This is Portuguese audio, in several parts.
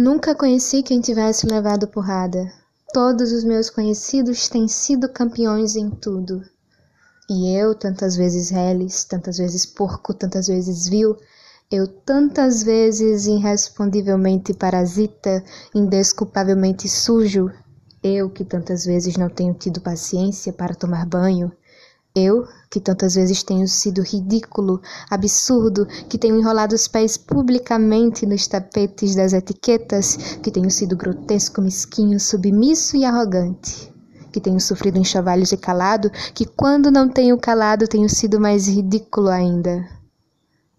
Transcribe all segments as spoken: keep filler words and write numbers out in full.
Nunca conheci quem tivesse levado porrada. Todos os meus conhecidos têm sido campeões em tudo. E eu, tantas vezes reles, tantas vezes porco, tantas vezes vil, eu tantas vezes irrespondivelmente parasita, indesculpavelmente sujo, eu que tantas vezes não tenho tido paciência para tomar banho, eu que tantas vezes tenho sido ridículo, absurdo, que tenho enrolado os pés publicamente nos tapetes das etiquetas, que tenho sido grotesco, mesquinho, submisso e arrogante, que tenho sofrido enxovalhos e calado, que quando não tenho calado tenho sido mais ridículo ainda.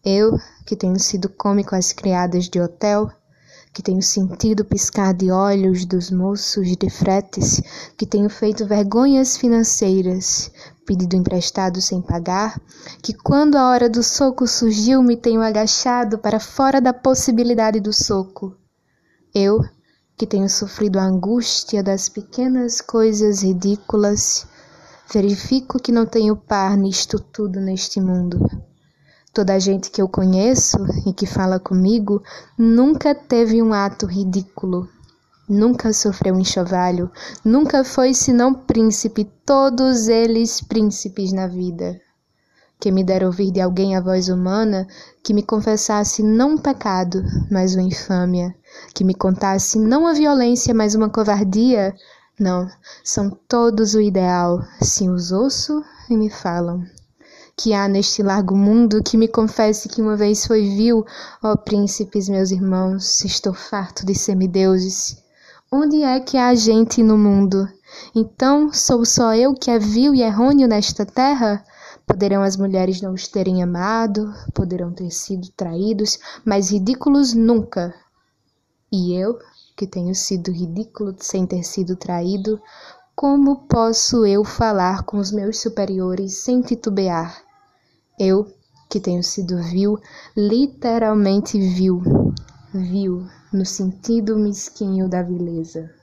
Eu, que tenho sido cômico às criadas de hotel, que tenho sentido piscar de olhos dos moços de fretes, que tenho feito vergonhas financeiras, pedido emprestado sem pagar, que quando a hora do soco surgiu me tenho agachado para fora da possibilidade do soco. Eu, que tenho sofrido a angústia das pequenas coisas ridículas, verifico que não tenho par nisto tudo neste mundo. Toda a gente que eu conheço e que fala comigo nunca teve um ato ridículo, nunca sofreu um enxovalho, nunca foi senão príncipe, todos eles príncipes na vida. Que me dera ouvir de alguém a voz humana que me confessasse não um pecado, mas uma infâmia, que me contasse não a violência, mas uma covardia. Não, são todos o ideal, sim os ouço e me falam. Que há neste largo mundo que me confesse que uma vez foi vil, ó príncipes meus irmãos, estou farto de semideuses. Onde é que há gente no mundo? Então sou só eu que é vil e errôneo nesta terra? Poderão as mulheres não os terem amado, poderão ter sido traídos, mas ridículos nunca. E eu, que tenho sido ridículo sem ter sido traído, como posso eu falar com os meus superiores sem titubear? Eu, que tenho sido vil, literalmente vil, vil, no sentido mesquinho da vileza.